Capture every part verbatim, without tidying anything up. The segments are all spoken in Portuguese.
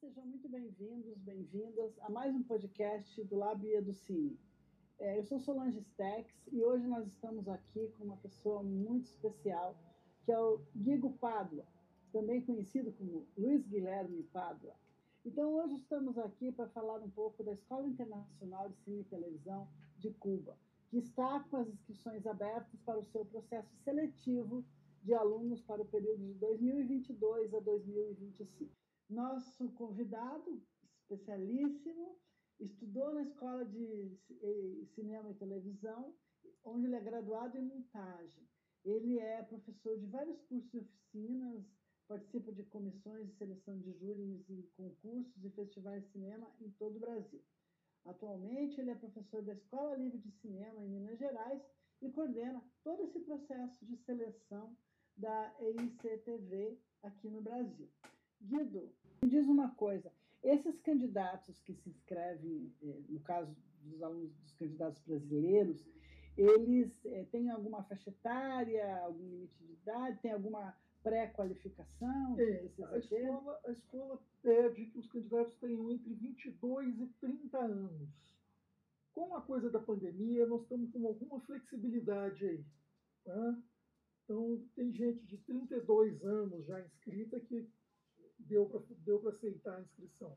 Sejam muito bem-vindos, bem-vindas a mais um podcast do Lab Educine. Eu sou Solange Stecks e hoje nós estamos aqui com uma pessoa muito especial, que é o Guigo Pádua, também conhecido como Luiz Guilherme Pádua. Então hoje estamos aqui para falar um pouco da Escola Internacional de Cinema e Televisão de Cuba, que está com as inscrições abertas para o seu processo seletivo de alunos para o período de dois mil e vinte e dois a dois mil e vinte e cinco. Nosso convidado, especialíssimo, estudou na Escola de Cinema e Televisão, onde ele é graduado em montagem. Ele é professor de vários cursos e oficinas, participa de comissões de seleção de júris em concursos e festivais de cinema em todo o Brasil. Atualmente, ele é professor da Escola Livre de Cinema em Minas Gerais e coordena todo esse processo de seleção da E I C T V aqui no Brasil. Guido, me diz uma coisa, esses candidatos que se inscrevem, no caso dos alunos, dos candidatos brasileiros, eles têm alguma faixa etária, algum limite de idade, tem alguma pré-qualificação? É, a, escola, a escola pede que os candidatos tenham entre vinte e dois e trinta anos. Com a coisa da pandemia, nós estamos com alguma flexibilidade aí, tá? Então, tem gente de trinta e dois anos já inscrita que deu para deu para aceitar a inscrição.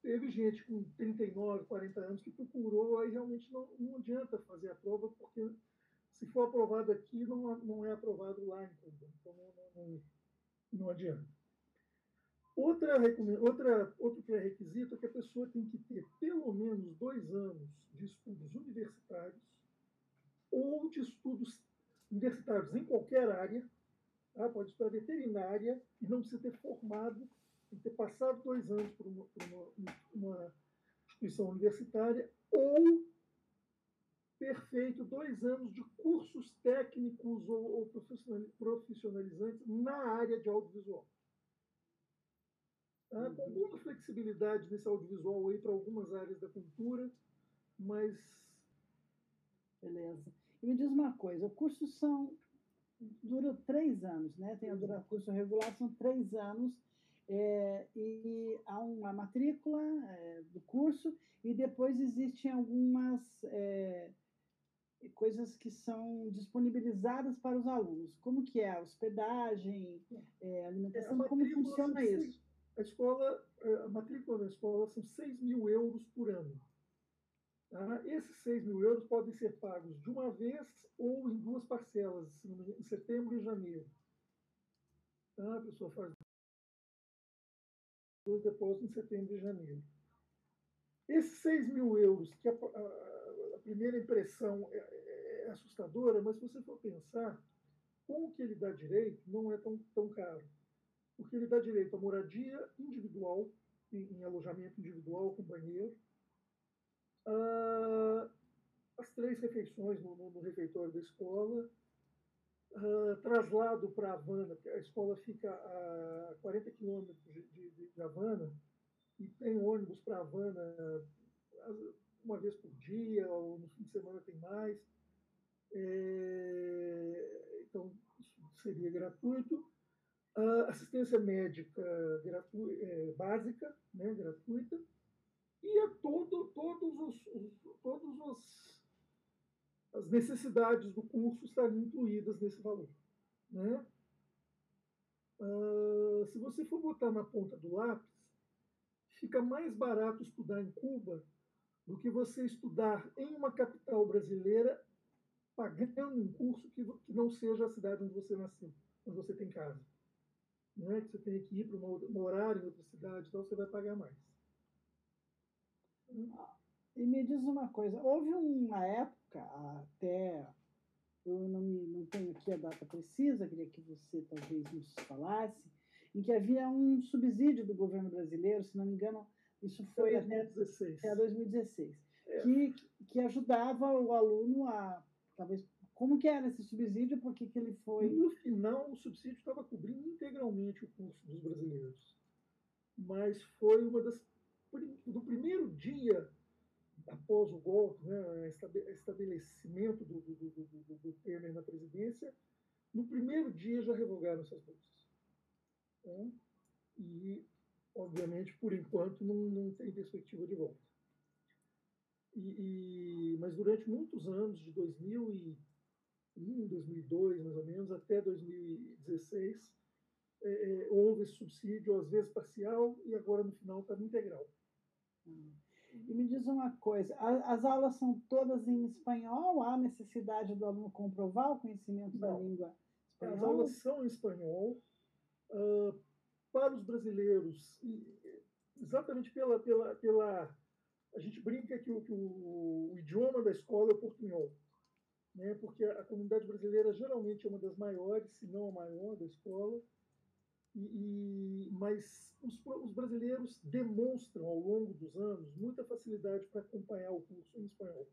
Teve gente com trinta e nove, quarenta anos que procurou, aí realmente não, não adianta fazer a prova, porque se for aprovado aqui, não, não é aprovado lá em Cuba. Então, não, não, não adianta. Outra, outra, outro pré-requisito é que a pessoa tem que ter pelo menos dois anos de estudos universitários ou de estudos universitários em qualquer área. Ah, pode estudar veterinária e não precisa ter formado e ter passado dois anos por uma, por uma, uma instituição universitária, ou ter feito dois anos de cursos técnicos ou, ou profissionalizantes na área de audiovisual. Ah, com alguma flexibilidade nesse audiovisual aí para algumas áreas da cultura, mas... Beleza. E me diz uma coisa, cursos são... Dura três anos, né? Tem a dura curso regular, são três anos, é, e há uma matrícula é, do curso, e depois existem algumas é, coisas que são disponibilizadas para os alunos. Como que é? A hospedagem, é, alimentação, é, como funciona isso? A escola, a matrícula da escola são seis mil euros por ano. Ah, esses seis mil euros podem ser pagos de uma vez ou em duas parcelas, em setembro e janeiro. Ah, a pessoa faz dois depósitos em setembro e janeiro. Esses seis mil euros, que a, a, a primeira impressão é, é assustadora, mas se você for pensar, com o que ele dá direito, não é tão, tão caro. Porque ele dá direito a moradia individual, em, em alojamento individual com banheiro, Uh, as três refeições no, no, no refeitório da escola, uh, traslado para Havana, porque a escola fica a quarenta quilômetros de, de, de Havana, e tem ônibus para Havana uma vez por dia, ou no fim de semana tem mais. É, então, isso seria gratuito. Uh, assistência médica gratu, é, básica, né, gratuita. E a todo, todos os, os, todos os, as necessidades do curso estariam incluídas nesse valor, né? Uh, se você for botar na ponta do lápis, fica mais barato estudar em Cuba do que você estudar em uma capital brasileira pagando um curso que, que não seja a cidade onde você nasceu, onde você tem casa, né? Que você tem que ir para morar em outra cidade, então você vai pagar mais. E me diz uma coisa, houve uma época, até, eu não, me, não tenho aqui a data precisa, queria que você talvez nos falasse, em que havia um subsídio do governo brasileiro, se não me engano, isso foi dois mil e dezesseis. Até, até dois mil e dezesseis, é. que, que ajudava o aluno a, talvez, como que era esse subsídio, por que que ele foi... No final, o subsídio estava cobrindo integralmente o curso dos brasileiros, mas foi uma das... Do primeiro dia após o golpe, né, estabelecimento do, do, do, do, do Temer na presidência, no primeiro dia já revogaram essas bolsas. Então, e obviamente, por enquanto, não, não tem perspectiva de volta. E, e, mas durante muitos anos, de dois mil e um, dois mil e dois, mais ou menos, até dois mil e dezesseis, é, é, houve esse subsídio, às vezes parcial, e agora no final está no integral. Hum. E me diz uma coisa, a, as aulas são todas em espanhol? Há necessidade do aluno comprovar o conhecimento Não. da língua espanhola? As aulas são em espanhol. Uh, para os brasileiros, exatamente pela... pela, pela a gente brinca que o, que o, o idioma da escola é o portunhol, né? Porque a, a comunidade brasileira geralmente é uma das maiores, se não a maior, da escola. E, e, mas os, os brasileiros demonstram, ao longo dos anos, muita facilidade para acompanhar o curso em espanhol.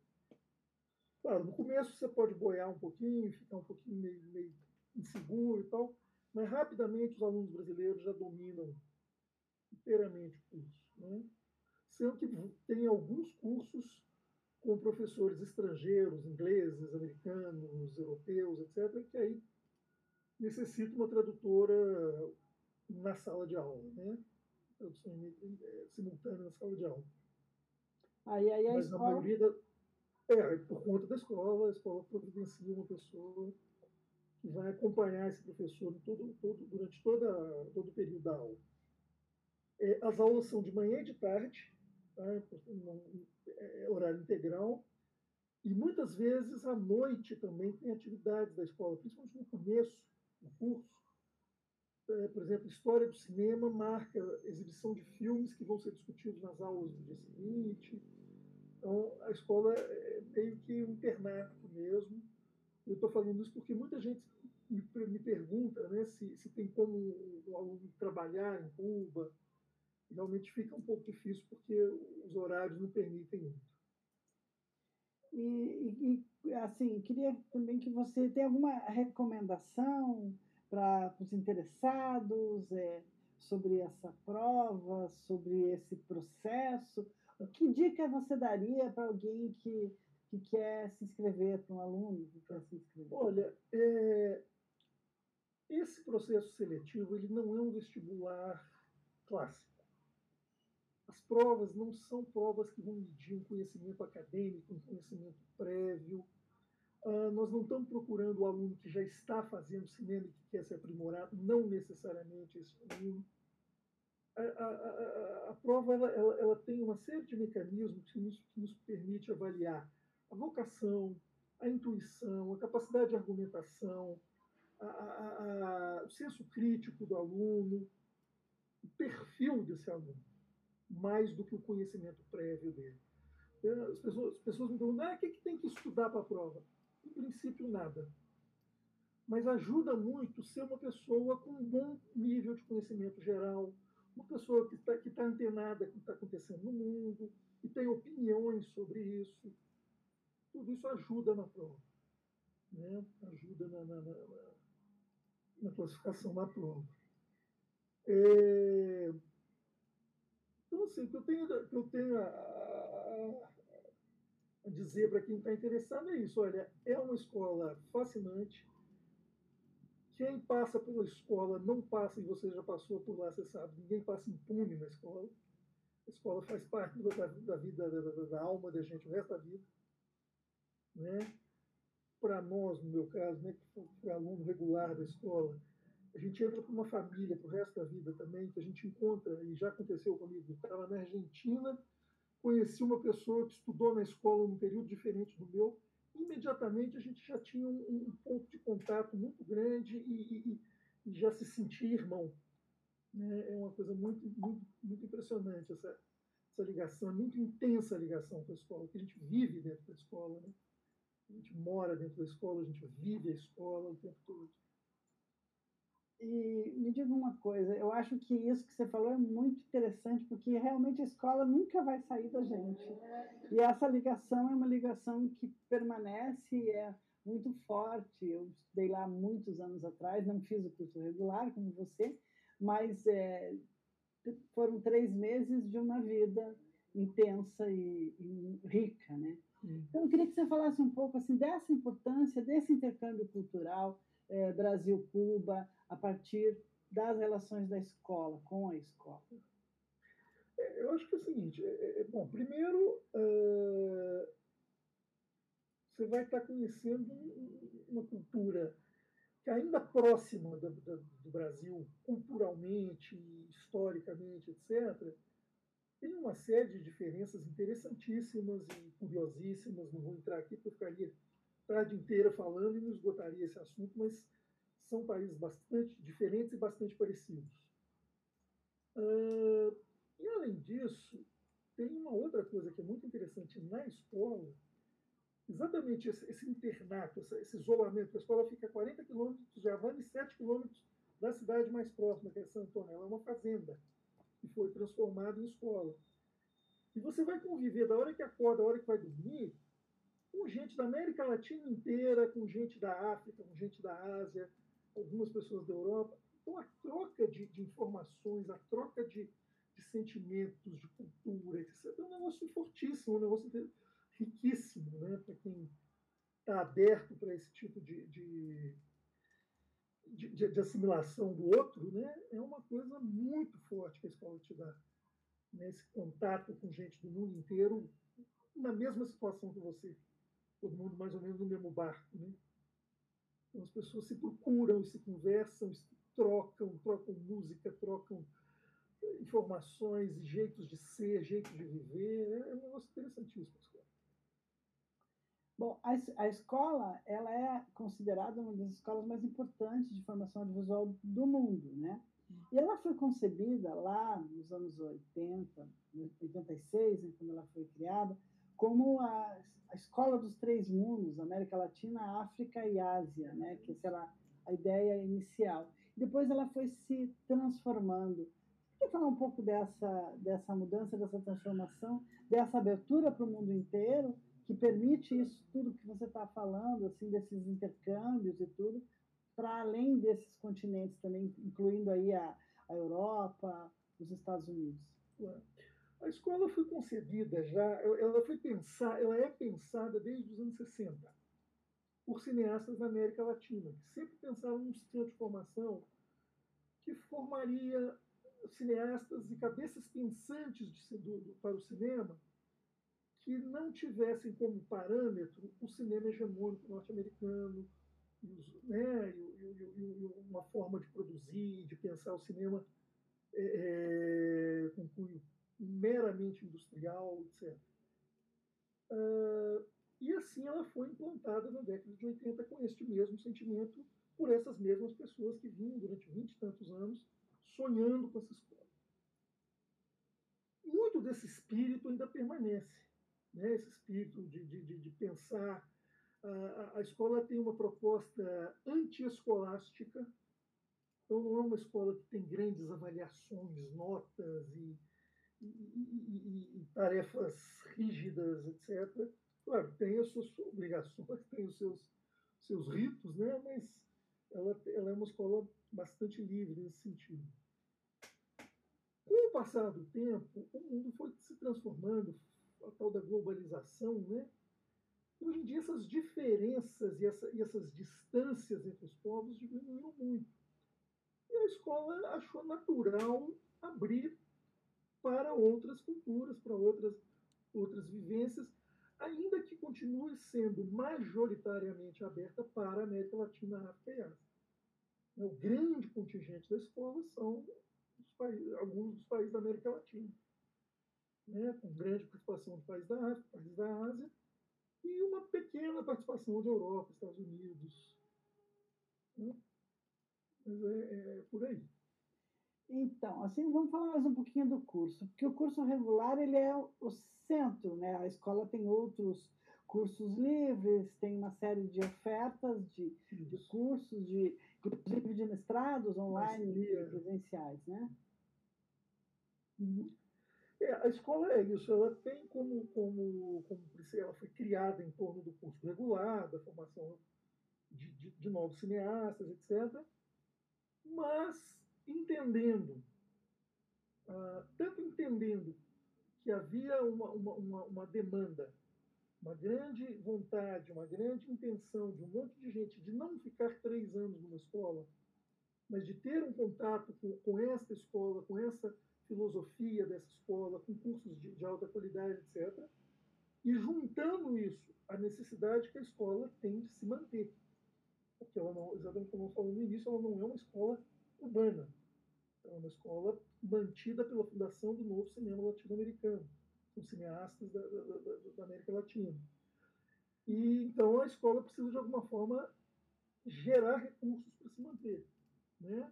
Claro, no começo você pode boiar um pouquinho, ficar um pouquinho meio, meio inseguro e tal, mas rapidamente os alunos brasileiros já dominam inteiramente o curso, né? Sendo que tem alguns cursos com professores estrangeiros, ingleses, americanos, europeus, etcétera, que aí necessita uma tradutora na sala de aula, né? Tradução simultânea na sala de aula. Aí, aí, Mas a, a maioria da, é, por conta da escola, a escola providencia uma pessoa que vai acompanhar esse professor todo, todo, durante toda, todo o período da aula. É, as aulas são de manhã e de tarde, tá? É horário integral. E muitas vezes, à noite também, tem atividades da escola, principalmente no começo do curso. É, por exemplo, História do Cinema marca exibição de filmes que vão ser discutidos nas aulas do dia seguinte. Então, a escola é meio que um internato mesmo. Eu estou falando isso porque muita gente me, me pergunta, né, se, se tem como o aluno trabalhar em Cuba. Realmente fica um pouco difícil porque os horários não permitem muito. E, e, assim, queria também que você tenha alguma recomendação para os interessados é, sobre essa prova, sobre esse processo. Que dica você daria para alguém que, que quer se inscrever, para um aluno que quer se inscrever? Olha, é, esse processo seletivo ele não é um vestibular clássico. As provas não são provas que vão medir um conhecimento acadêmico, um conhecimento prévio. Uh, nós não estamos procurando o aluno que já está fazendo cinema e que quer se aprimorar, não necessariamente esse aluno. A, a, a, a prova ela, ela, ela tem uma série de mecanismos que nos, que nos permite avaliar a vocação, a intuição, a capacidade de argumentação, a, a, a, o senso crítico do aluno, o perfil desse aluno, mais do que o conhecimento prévio dele. As pessoas, as pessoas me perguntam, ah, o que, é que tem que estudar para a prova? Em princípio, nada. Mas ajuda muito ser uma pessoa com um bom nível de conhecimento geral, uma pessoa que está que tá antenada com o que está acontecendo no mundo, que tem opiniões sobre isso. Tudo isso ajuda na prova, né? Ajuda na, na, na, na classificação da prova. É... Então, assim, o que eu tenho, que eu tenho a, a, a dizer para quem está interessado é isso. Olha, é uma escola fascinante. Quem passa pela escola não passa, e você já passou por lá, você sabe, ninguém passa impune na escola. A escola faz parte da, da vida, da, da, da alma da gente, o resto da vida, né? Para nós, no meu caso, né, que fui aluno regular da escola, a gente entra com uma família para o resto da vida também, que a gente encontra, e já aconteceu comigo, eu estava na Argentina, conheci uma pessoa que estudou na escola num período diferente do meu, imediatamente a gente já tinha um, um ponto de contato muito grande e, e, e já se sentia irmão. Né? É uma coisa muito, muito, muito impressionante essa, essa ligação, muito intensa a ligação com a escola, que a gente vive dentro da escola, né? A gente mora dentro da escola, a gente vive a escola o tempo todo. E me diga uma coisa, eu acho que isso que você falou é muito interessante, porque realmente a escola nunca vai sair da gente. E essa ligação é uma ligação que permanece e é muito forte. Eu estudei lá muitos anos atrás, não fiz o curso regular, como você, mas é, foram três meses de uma vida intensa e, e rica, né? Então, eu queria que você falasse um pouco assim, dessa importância, desse intercâmbio cultural, é, Brasil-Cuba, a partir das relações da escola, com a escola. Eu acho que é o seguinte, é, é, bom, primeiro uh, você vai estar conhecendo uma cultura que ainda próxima do, do, do Brasil, culturalmente, historicamente, etcétera, tem uma série de diferenças interessantíssimas e curiosíssimas. Não vou entrar aqui porque eu ficaria a tarde inteira falando e não esgotaria esse assunto, mas são países bastante diferentes e bastante parecidos. Uh, e, além disso, tem uma outra coisa que é muito interessante na escola, exatamente esse, esse internato, esse, esse isolamento. A escola fica a quarenta quilômetros de Havana e sete quilômetros da cidade mais próxima, que é Santo Antônio. Ela é uma fazenda que foi transformada em escola. E você vai conviver, da hora que acorda, da hora que vai dormir, com gente da América Latina inteira, com gente da África, com gente da Ásia, algumas pessoas da Europa. Então, a troca de, de informações, a troca de, de sentimentos, de cultura, etcétera, é um negócio fortíssimo, um negócio riquíssimo, né, para quem está aberto para esse tipo de, de, de, de assimilação do outro, né, é uma coisa muito forte que a escola te dá. Né, esse contato com gente do mundo inteiro, na mesma situação que você. Todo mundo mais ou menos no mesmo barco, né? Então as pessoas se procuram, se conversam, se trocam, trocam música, trocam informações, jeitos de ser, jeitos de viver. É um negócio interessantíssimo. Bom, a, a escola ela é considerada uma das escolas mais importantes de formação audiovisual do mundo, né? E ela foi concebida lá nos anos oitenta, oitenta e seis, né, quando ela foi criada, como a, a escola dos três mundos, América Latina, África e Ásia, né? Que sei lá, a ideia inicial. Depois ela foi se transformando. Queria falar um pouco dessa, dessa mudança, dessa transformação, dessa abertura para o mundo inteiro, que permite isso tudo que você está falando, assim, desses intercâmbios e tudo, para além desses continentes também, incluindo aí a, a Europa, os Estados Unidos. Ué. A escola foi concebida já, ela foi pensar, ela é pensada desde os anos sessenta por cineastas da América Latina, que sempre pensaram num sistema de formação que formaria cineastas e cabeças pensantes de, do, para o cinema que não tivessem como parâmetro o cinema hegemônico norte-americano, né, e, e, e uma forma de produzir, de pensar o cinema é, com cunho meramente industrial, etcétera. Uh, e assim ela foi implantada na década de oitenta com este mesmo sentimento por essas mesmas pessoas que vinham durante vinte e tantos anos sonhando com essa escola. Muito desse espírito ainda permanece, né? Esse espírito de, de, de pensar. Uh, a escola tem uma proposta antiescolástica, então não é uma escola que tem grandes avaliações, notas e E, e, e tarefas rígidas, etcétera. Claro, tem as suas obrigações, tem os seus, seus ritos, né? Mas ela, ela é uma escola bastante livre nesse sentido. Com o passar do tempo, o mundo foi se transformando, a tal da globalização, né? Hoje em dia essas diferenças e, essa, e essas distâncias entre os povos diminuíram muito. E a escola achou natural abrir para outras culturas, para outras, outras vivências, ainda que continue sendo majoritariamente aberta para a América Latina, África e Ásia. O grande contingente da escola são os países, alguns dos países da América Latina, né? Com grande participação de países da África, países da Ásia, e uma pequena participação de Europa, Estados Unidos. Né? Mas é, é por aí. Então, assim, vamos falar mais um pouquinho do curso, porque o curso regular ele é o centro, né? A escola tem outros cursos livres, tem uma série de ofertas de, de cursos, de, inclusive de mestrados online e presenciais, né? Uhum. É, a escola é isso, ela tem como, como, como ela foi criada em torno do curso regular, da formação de, de, de novos cineastas, etcétera, mas entendendo, uh, tanto entendendo que havia uma, uma, uma demanda, uma grande vontade, uma grande intenção de um monte de gente de não ficar três anos numa escola, mas de ter um contato com, com esta escola, com essa filosofia dessa escola, autoridade, etcétera. E juntando isso à necessidade que a escola tem de se manter. Porque ela não, exatamente como eu falei no início, ela não é uma escola cubana. Ela é uma escola mantida pela Fundação do Novo Cinema Latino-Americano, com cineastas da, da, da, da América Latina. E então a escola precisa, de alguma forma, gerar recursos para se manter, né?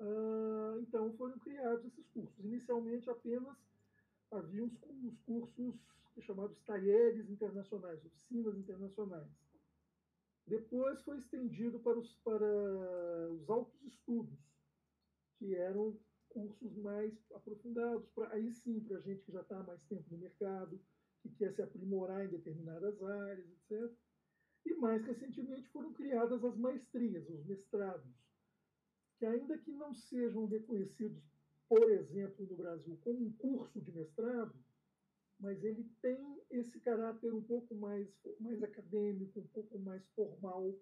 Ah, então foram criados esses cursos. Inicialmente apenas havia os cursos chamados talheres internacionais, oficinas internacionais. Depois foi estendido para os, para os altos estudos, que eram cursos mais aprofundados, pra, aí sim, para a gente que já está há mais tempo no mercado, que quer se aprimorar em determinadas áreas, etcétera. E mais recentemente foram criadas as maestrias, os mestrados, que ainda que não sejam reconhecidos, por exemplo, no Brasil, como um curso de mestrado, mas ele tem esse caráter um pouco mais, mais acadêmico, um pouco mais formal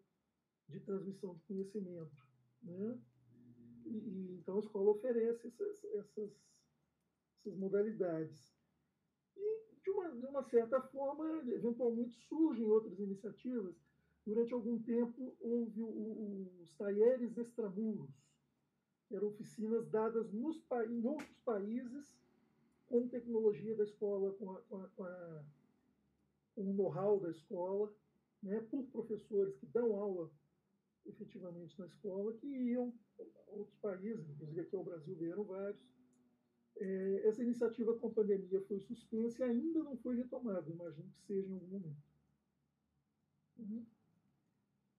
de transmissão de conhecimento, né? E, e, então a escola oferece essas, essas, essas modalidades. E, de uma, de uma certa forma, eventualmente surgem outras iniciativas. Durante algum tempo, houve o, o, os talheres extramuros, que eram oficinas dadas nos, em outros países com tecnologia da escola, com, a, com, a, com, a, com o know-how da escola, né, por professores que dão aula efetivamente na escola, que iam a outros países, inclusive aqui ao Brasil vieram vários. É, essa iniciativa com a pandemia foi suspensa e ainda não foi retomada, imagino que seja em algum momento. Uhum.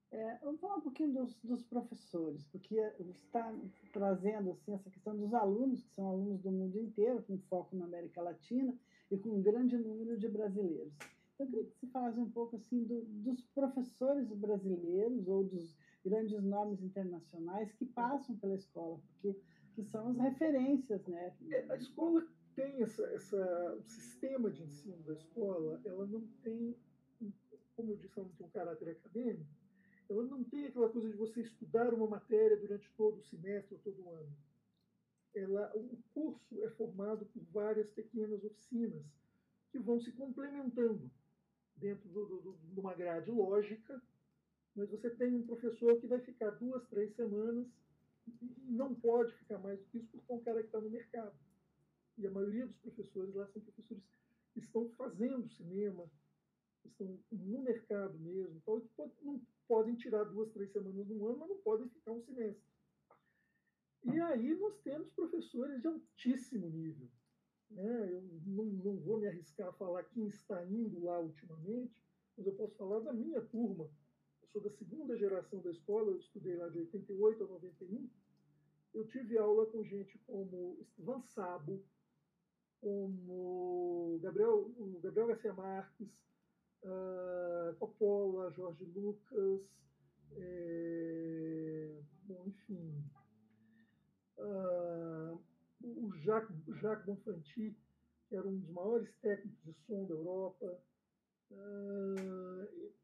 É, vamos falar um pouquinho dos, dos professores, porque está trazendo assim, essa questão dos alunos, que são alunos do mundo inteiro, com foco na América Latina e com um grande número de brasileiros. Então, eu queria que você falasse um pouco assim, do, dos professores brasileiros ou dos grandes nomes internacionais que passam pela escola, porque... que são as referências, né? É, a escola tem essa, essa... O sistema de ensino da escola, ela não tem, como eu disse, ela não tem um caráter acadêmico, ela não tem aquela coisa de você estudar uma matéria durante todo o semestre ou todo o ano. Ela, o curso é formado por várias pequenas oficinas que vão se complementando dentro do, do, do, de uma grade lógica, mas você tem um professor que vai ficar duas, três semanas... não pode ficar mais do que isso, porque é um cara que está no mercado. E a maioria dos professores lá são professores que estão fazendo cinema, estão no mercado mesmo, então não podem tirar duas, três semanas no ano, mas não podem ficar um semestre. E aí nós temos professores de altíssimo nível, né? Eu não, não vou me arriscar a falar quem está indo lá ultimamente, mas eu posso falar da minha turma. Sou da segunda geração da escola, eu estudei lá de oitenta e oito a noventa e um. Eu tive aula com gente como Ivan Sabo, como Gabriel, Gabriel Garcia Marques, uh, Coppola, Jorge Lucas, é, bom, enfim, uh, o Jacques, Jacques Bonfanti, que era um dos maiores técnicos de som da Europa. Uh, e,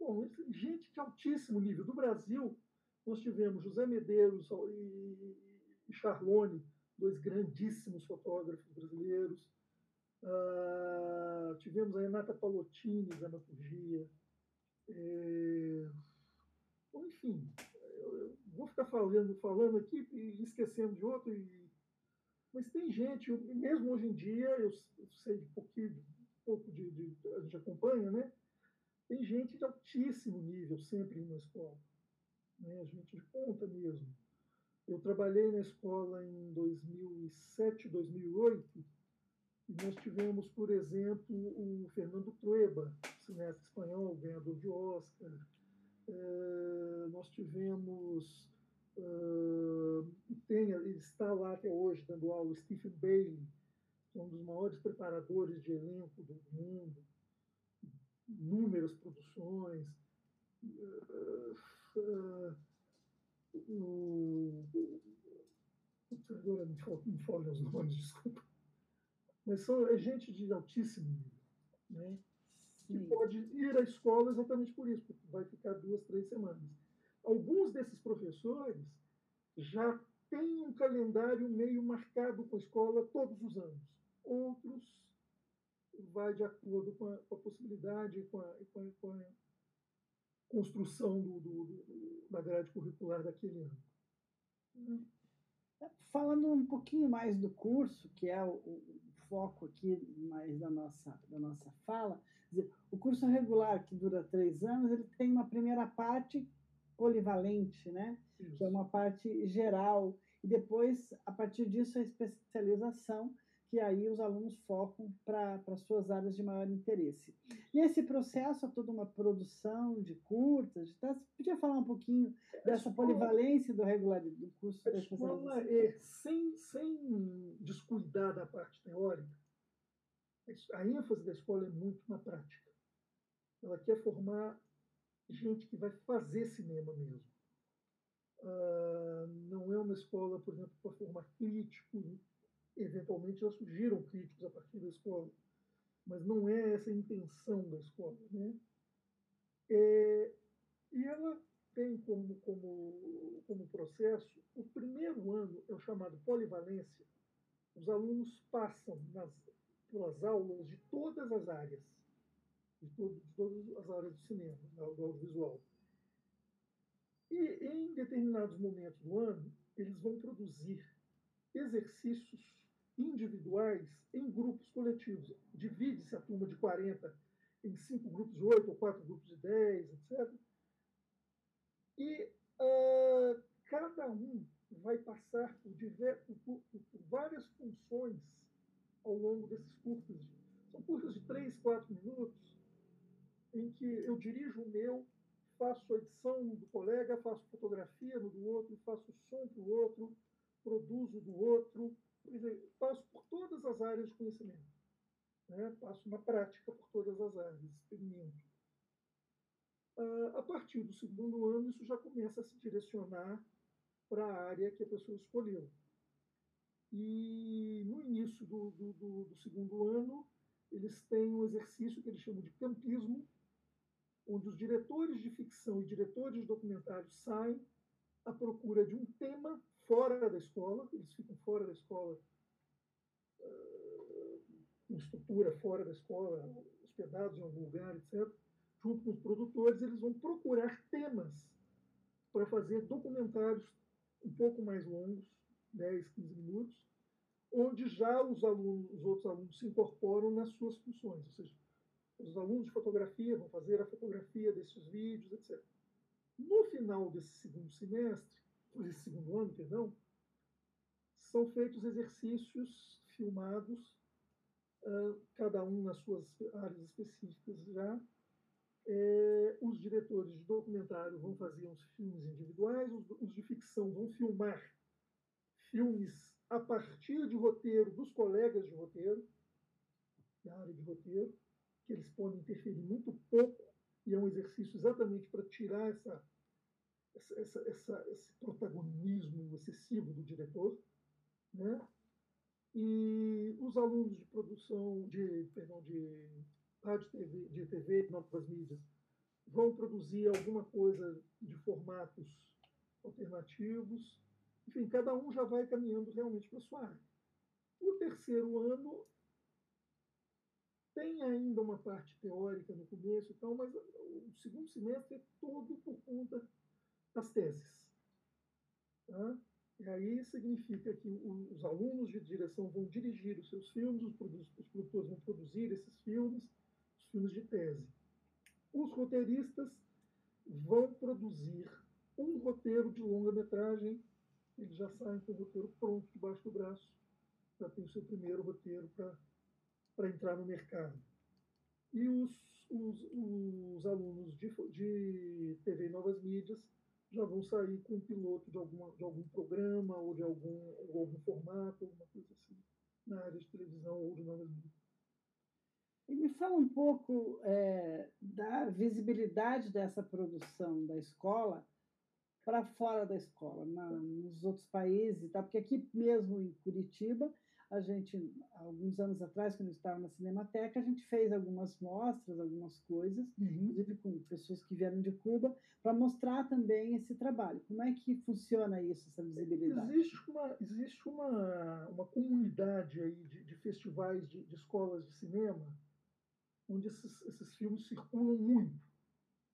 Bom, gente de altíssimo nível. Do Brasil, nós tivemos José Medeiros e Charlone, dois grandíssimos fotógrafos brasileiros. Uh, tivemos a Renata Palotini, da Anaturgia. É... Bom, enfim, eu, eu vou ficar falando, falando aqui e esquecendo de outro. E... Mas tem gente, eu, mesmo hoje em dia, eu, eu sei de pouquinho, pouco de, de, a gente acompanha, né? Tem gente de altíssimo nível sempre na escola, né? Gente de ponta mesmo. Eu trabalhei na escola em dois mil e sete, dois mil e oito, e nós tivemos, por exemplo, o Fernando Treba, cineasta espanhol, ganhador de Oscar. É, nós tivemos, uh, tem, ele está lá até hoje dando aula, Stephen Bailey, que é um dos maiores preparadores de elenco do mundo. Inúmeras produções, uh, uh, uh, agora me fogem fo os nomes, desculpa, mas são, é gente de altíssimo nível, né? Que pode ir à escola exatamente por isso, porque vai ficar duas, três semanas. Alguns desses professores já têm um calendário meio marcado com a escola todos os anos, outros vai de acordo com a, com a possibilidade e com a, com a, com a construção do, do, do, da grade curricular daquele ano. Falando um pouquinho mais do curso, que é o, o foco aqui mais da nossa, da nossa fala, quer dizer, o curso regular, que dura três anos, ele tem uma primeira parte polivalente, né? Isso. Que é uma parte geral, e depois, a partir disso, a especialização, que aí os alunos focam para suas áreas de maior interesse. Nesse processo, há toda uma produção de curtas. Tá? Você podia falar um pouquinho a dessa escola, polivalência do regular do curso? A da escola, é, sem, sem descuidar da parte teórica, a ênfase da escola é muito na prática. Ela quer formar gente que vai fazer cinema mesmo. Uh, não é uma escola, por exemplo, para formar crítico. Eventualmente já surgiram críticos a partir da escola, mas não é essa a intenção da escola, né? É, e ela tem como, como, como processo, o primeiro ano é o chamado polivalência. Os alunos passam nas, pelas aulas de todas as áreas, de, todo, de todas as áreas do cinema, do audiovisual. E em determinados momentos do ano, eles vão produzir exercícios individuais em grupos coletivos. Divide-se a turma de quarenta em cinco grupos de oito ou quatro grupos de dez, etcétera. E uh, cada um vai passar por, diver... por, por, por várias funções ao longo desses curtas. São curtas de três, quatro minutos, em que eu dirijo o meu, faço a edição do colega, faço fotografia no do outro, faço som para o outro, produzo do outro, passo por todas as áreas de conhecimento, né? Passo na prática por todas as áreas, experimento. A partir do segundo ano, isso já começa a se direcionar para a área que a pessoa escolheu. E no início do, do, do, do segundo ano, eles têm um exercício que eles chamam de campismo, onde os diretores de ficção e diretores de documentário saem à procura de um tema fora da escola. Eles ficam fora da escola, com estrutura fora da escola, hospedados em algum lugar, etcétera. Junto com os produtores, eles vão procurar temas para fazer documentários um pouco mais longos, dez, quinze minutos, onde já os, alunos, os outros alunos se incorporam nas suas funções. Ou seja, os alunos de fotografia vão fazer a fotografia desses vídeos, etcétera. No final desse segundo semestre, desse segundo ano, perdão, são feitos exercícios filmados, uh, cada um nas suas áreas específicas já. É, os diretores de documentário vão fazer uns filmes individuais, os, os de ficção vão filmar filmes a partir de roteiro dos colegas de roteiro, da área de roteiro, que eles podem interferir muito pouco. E é um exercício exatamente para tirar essa, essa, essa, esse protagonismo excessivo do diretor, né? E os alunos de produção, de, perdão, de rádio, T V, de T V e Novas Mídias, vão produzir alguma coisa de formatos alternativos. Enfim, cada um já vai caminhando realmente para a sua área. O terceiro ano tem ainda uma parte teórica no começo e tal, mas o segundo semestre é todo por conta das teses. Tá? E aí significa que os alunos de direção vão dirigir os seus filmes, os produtores vão produzir esses filmes, os filmes de tese. Os roteiristas vão produzir um roteiro de longa-metragem, eles já saem com o roteiro pronto debaixo do braço, já tem o seu primeiro roteiro para para entrar no mercado. E os, os, os alunos de, de T V e Novas Mídias já vão sair com o piloto de, alguma, de algum programa ou de algum, ou algum formato, alguma coisa assim, na área de televisão ou de Novas Mídias. E me fala um pouco é, da visibilidade dessa produção da escola para fora da escola, na, nos outros países, tá? Porque aqui mesmo em Curitiba, a gente, alguns anos atrás, quando eu estava na Cinemateca, a gente fez algumas mostras, algumas coisas, inclusive com pessoas que vieram de Cuba, para mostrar também esse trabalho. Como é que funciona isso, essa visibilidade? Existe uma, existe uma, uma comunidade aí de, de festivais de, de escolas de cinema onde esses, esses filmes circulam muito,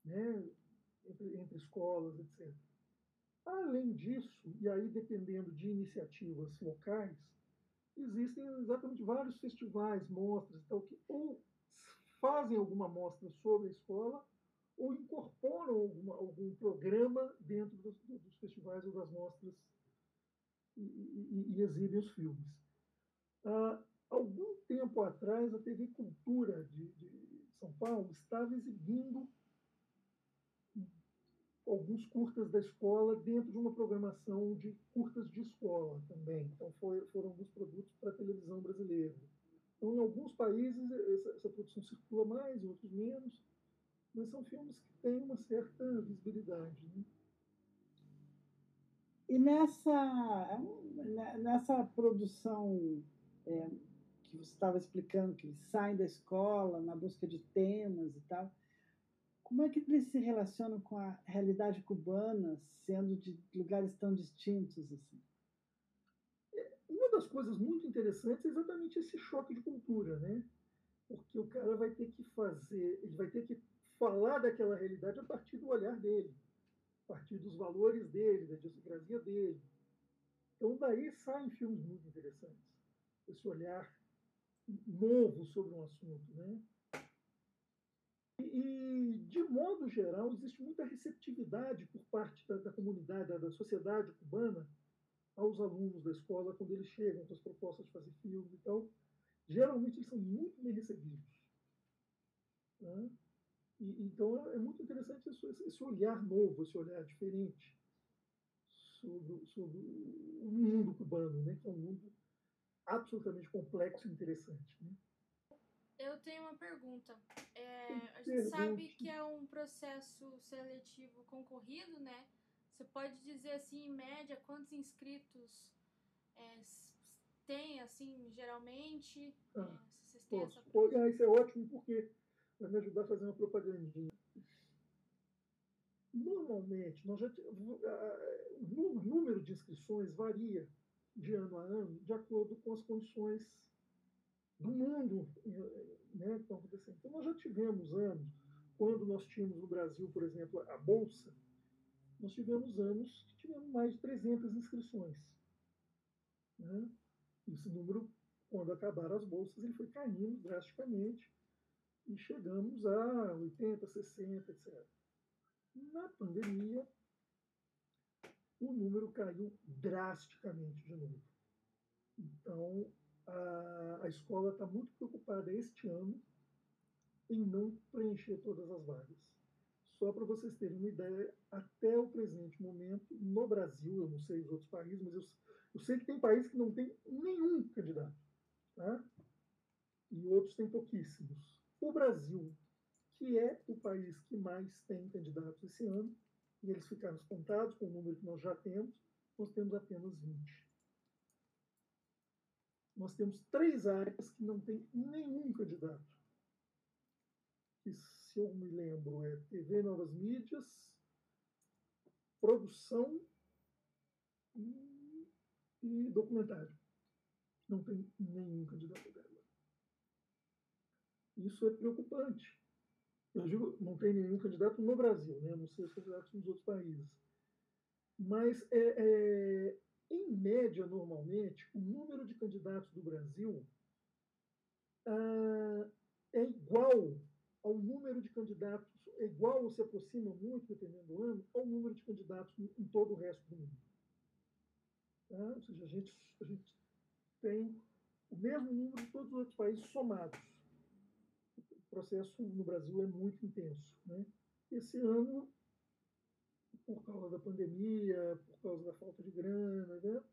né, entre, entre escolas, etcétera. Além disso, e aí dependendo de iniciativas locais, existem exatamente vários festivais, mostras e tal, que ou fazem alguma mostra sobre a escola ou incorporam alguma, algum programa dentro dos, dos festivais ou das mostras e, e, e exibem os filmes. Ah, algum tempo atrás, a T V Cultura de, de São Paulo estava exibindo alguns curtas da escola dentro de uma programação de curtas de escola também. Então, foi, foram alguns produtos para a televisão brasileira. Então, em alguns países, essa, essa produção circula mais, em outros menos, mas são filmes que têm uma certa visibilidade, né? E nessa, nessa produção é, que você estava explicando, que eles saem da escola na busca de temas e tal, como é que eles se relacionam com a realidade cubana, sendo de lugares tão distintos assim? Uma das coisas muito interessantes é exatamente esse choque de cultura, né? Porque o cara vai ter que fazer, ele vai ter que falar daquela realidade a partir do olhar dele, a partir dos valores dele, da idiosincrasia dele. Então daí saem filmes muito interessantes. Esse olhar novo sobre um assunto, né? E, de modo geral, existe muita receptividade por parte da, da comunidade, da sociedade cubana, aos alunos da escola, quando eles chegam com as propostas de fazer filmes e tal. Geralmente, eles são muito bem recebidos, né? E, então, é muito interessante esse, esse olhar novo, esse olhar diferente sobre, sobre o mundo cubano, né? Que é um mundo absolutamente complexo e interessante, né? Eu tenho uma pergunta. É, a gente sabe que é um processo seletivo concorrido, né? Você pode dizer, assim, em média, quantos inscritos é, tem, assim, geralmente? Ah, é, se vocês têm essa... ah, isso é ótimo, porque vai me ajudar a fazer uma propagandinha. Normalmente, nós já t... o número de inscrições varia de ano a ano, de acordo com as condições do mundo, né, que estão acontecendo. Então, nós já tivemos anos, quando nós tínhamos no Brasil, por exemplo, a Bolsa, nós tivemos anos que tivemos mais de trezentas inscrições, né? Esse número, quando acabaram as Bolsas, ele foi caindo drasticamente e chegamos a oitenta, sessenta, etcétera. Na pandemia, o número caiu drasticamente de novo. Então, a escola está muito preocupada este ano em não preencher todas as vagas. Só para vocês terem uma ideia, até o presente momento, no Brasil, eu não sei os outros países, mas eu, eu sei que tem países que não tem nenhum candidato, tá? E outros tem pouquíssimos. O Brasil, que é o país que mais tem candidatos esse ano, e eles ficaram espantados com o número que nós já temos, nós temos apenas vinte. Nós temos três áreas que não tem nenhum candidato. Que, se eu me lembro, é T V e Novas Mídias, Produção e, e Documentário. Não tem nenhum candidato dela. Isso é preocupante. Eu digo, não tem nenhum candidato no Brasil, né? Não sei os candidatos nos outros países. Mas é... é... em média, normalmente, o número de candidatos do Brasil ah, é igual ao número de candidatos, é igual ou se aproxima muito, dependendo do ano, ao número de candidatos em todo o resto do mundo. Tá? Ou seja, a gente, a gente tem o mesmo número de todos os outros países somados. O processo no Brasil é muito intenso, né? Esse ano, por causa da pandemia, por causa da falta de grana, né?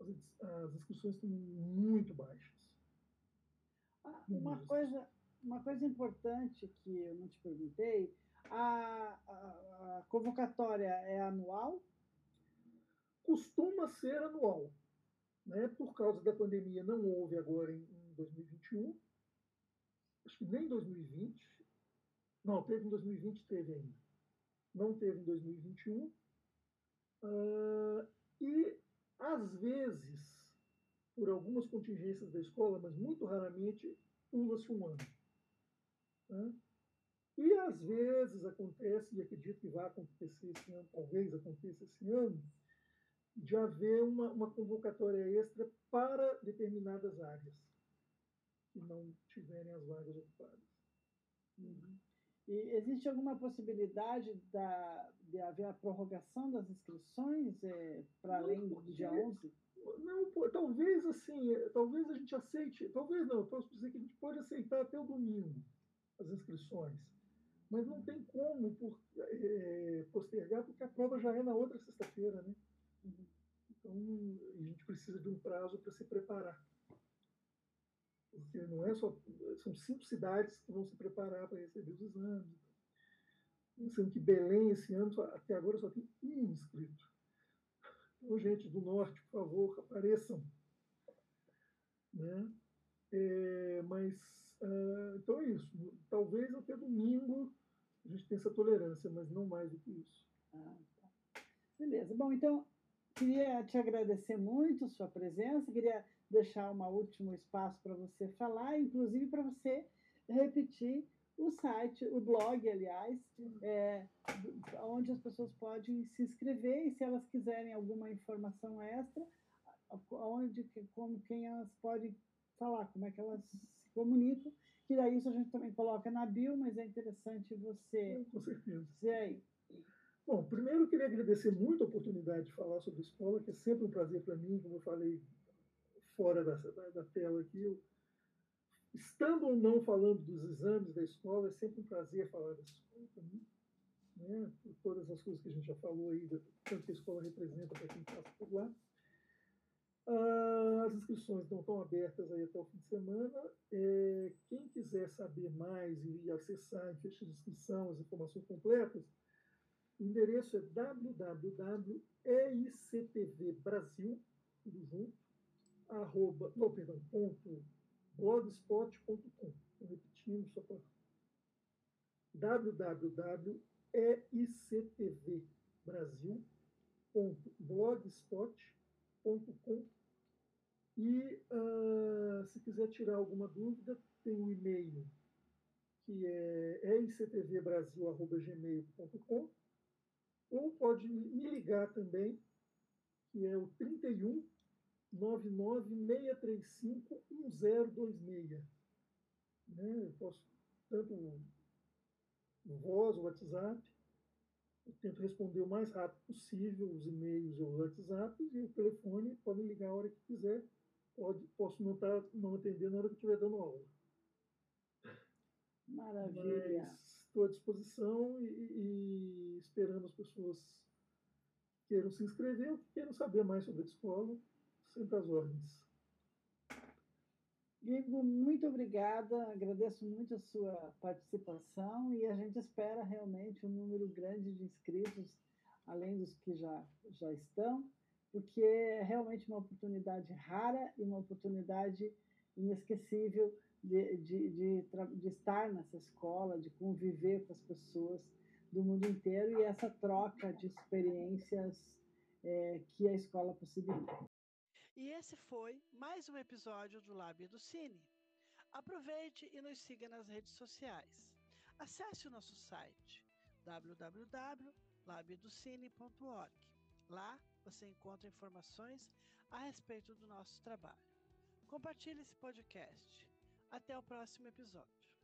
as, as inscrições estão muito baixas. Ah, uma, coisa, uma coisa importante que eu não te perguntei, a, a, a convocatória é anual? Costuma ser anual, né? Por causa da pandemia não houve agora em, em dois mil e vinte e um, acho que nem em dois mil e vinte, não, teve em dois mil e vinte, teve ainda. Não teve em dois mil e vinte e um, uh, e, às vezes, por algumas contingências da escola, mas muito raramente, pula-se um ano. Né? E às vezes acontece, e acredito que vai acontecer esse ano, talvez aconteça esse ano, de haver uma, uma convocatória extra para determinadas áreas que não tiverem as vagas ocupadas. Uhum. E existe alguma possibilidade da, de haver a prorrogação das inscrições é, para além do dia onze? Não, pô, talvez assim, talvez a gente aceite, talvez não, eu posso dizer que a gente pode aceitar até o domingo as inscrições, mas não tem como por, é, postergar, porque a prova já é na outra sexta-feira, né? Então, a gente precisa de um prazo para se preparar. Porque não é só... São cinco cidades que vão se preparar para receber os exames. Sendo que Belém, esse ano, só, até agora só tem um inscrito. Então, gente do Norte, por favor, apareçam. Né? É, mas, uh, então é isso. Talvez até domingo a gente tenha essa tolerância, mas não mais do que isso. Ah, tá. Beleza. Bom, então... Queria te agradecer muito a sua presença, queria deixar um último espaço para você falar, inclusive para você repetir o site, o blog, aliás, é, onde as pessoas podem se inscrever e, se elas quiserem alguma informação extra, onde, como, quem elas podem falar, como é que elas se comunicam, que daí isso a gente também coloca na bio, mas é interessante você... Com certeza. Dizer aí. Bom, primeiro eu queria agradecer muito a oportunidade de falar sobre escola, que é sempre um prazer para mim, como eu falei fora da, da, da tela aqui. Eu, estando ou não falando dos exames da escola, é sempre um prazer falar da escola para mim. Né? Por todas as coisas que a gente já falou aí, tanto que a escola representa para quem passa por lá. As inscrições estão, estão abertas aí até o fim de semana. É, quem quiser saber mais e acessar em ficha de inscrição as informações completas, o endereço é w w w ponto e c t v brasil ponto blogspot ponto com. Repetindo só para w w w ponto e c t v brasil ponto blogspot ponto com. E uh, se quiser tirar alguma dúvida, tem o e-mail que é e c t v brasil arroba gmail ponto com. Ou pode me ligar também, que é o três um, nove nove seis três cinco, um zero dois seis. Né? Eu posso, tanto voz, WhatsApp, eu tento responder o mais rápido possível os e-mails ou os WhatsApps, e o telefone, podem ligar a hora que quiser, pode, posso não, tá, não atender na hora que estiver dando aula. Maravilha. Mas estou à disposição e, e esperando as pessoas que queiram se inscrever ou que queiram saber mais sobre a escola, sempre às ordens. Diego, muito obrigada, agradeço muito a sua participação e a gente espera realmente um número grande de inscritos, além dos que já, já estão, porque é realmente uma oportunidade rara e uma oportunidade inesquecível De, de, de, de estar nessa escola, de conviver com as pessoas do mundo inteiro e essa troca de experiências é, que a escola possibilita. E esse foi mais um episódio do Lab Educine. Aproveite e nos siga nas redes sociais. Acesse o nosso site w w w ponto lab educine ponto org. Lá você encontra informações a respeito do nosso trabalho. Compartilhe esse podcast. Até o próximo episódio.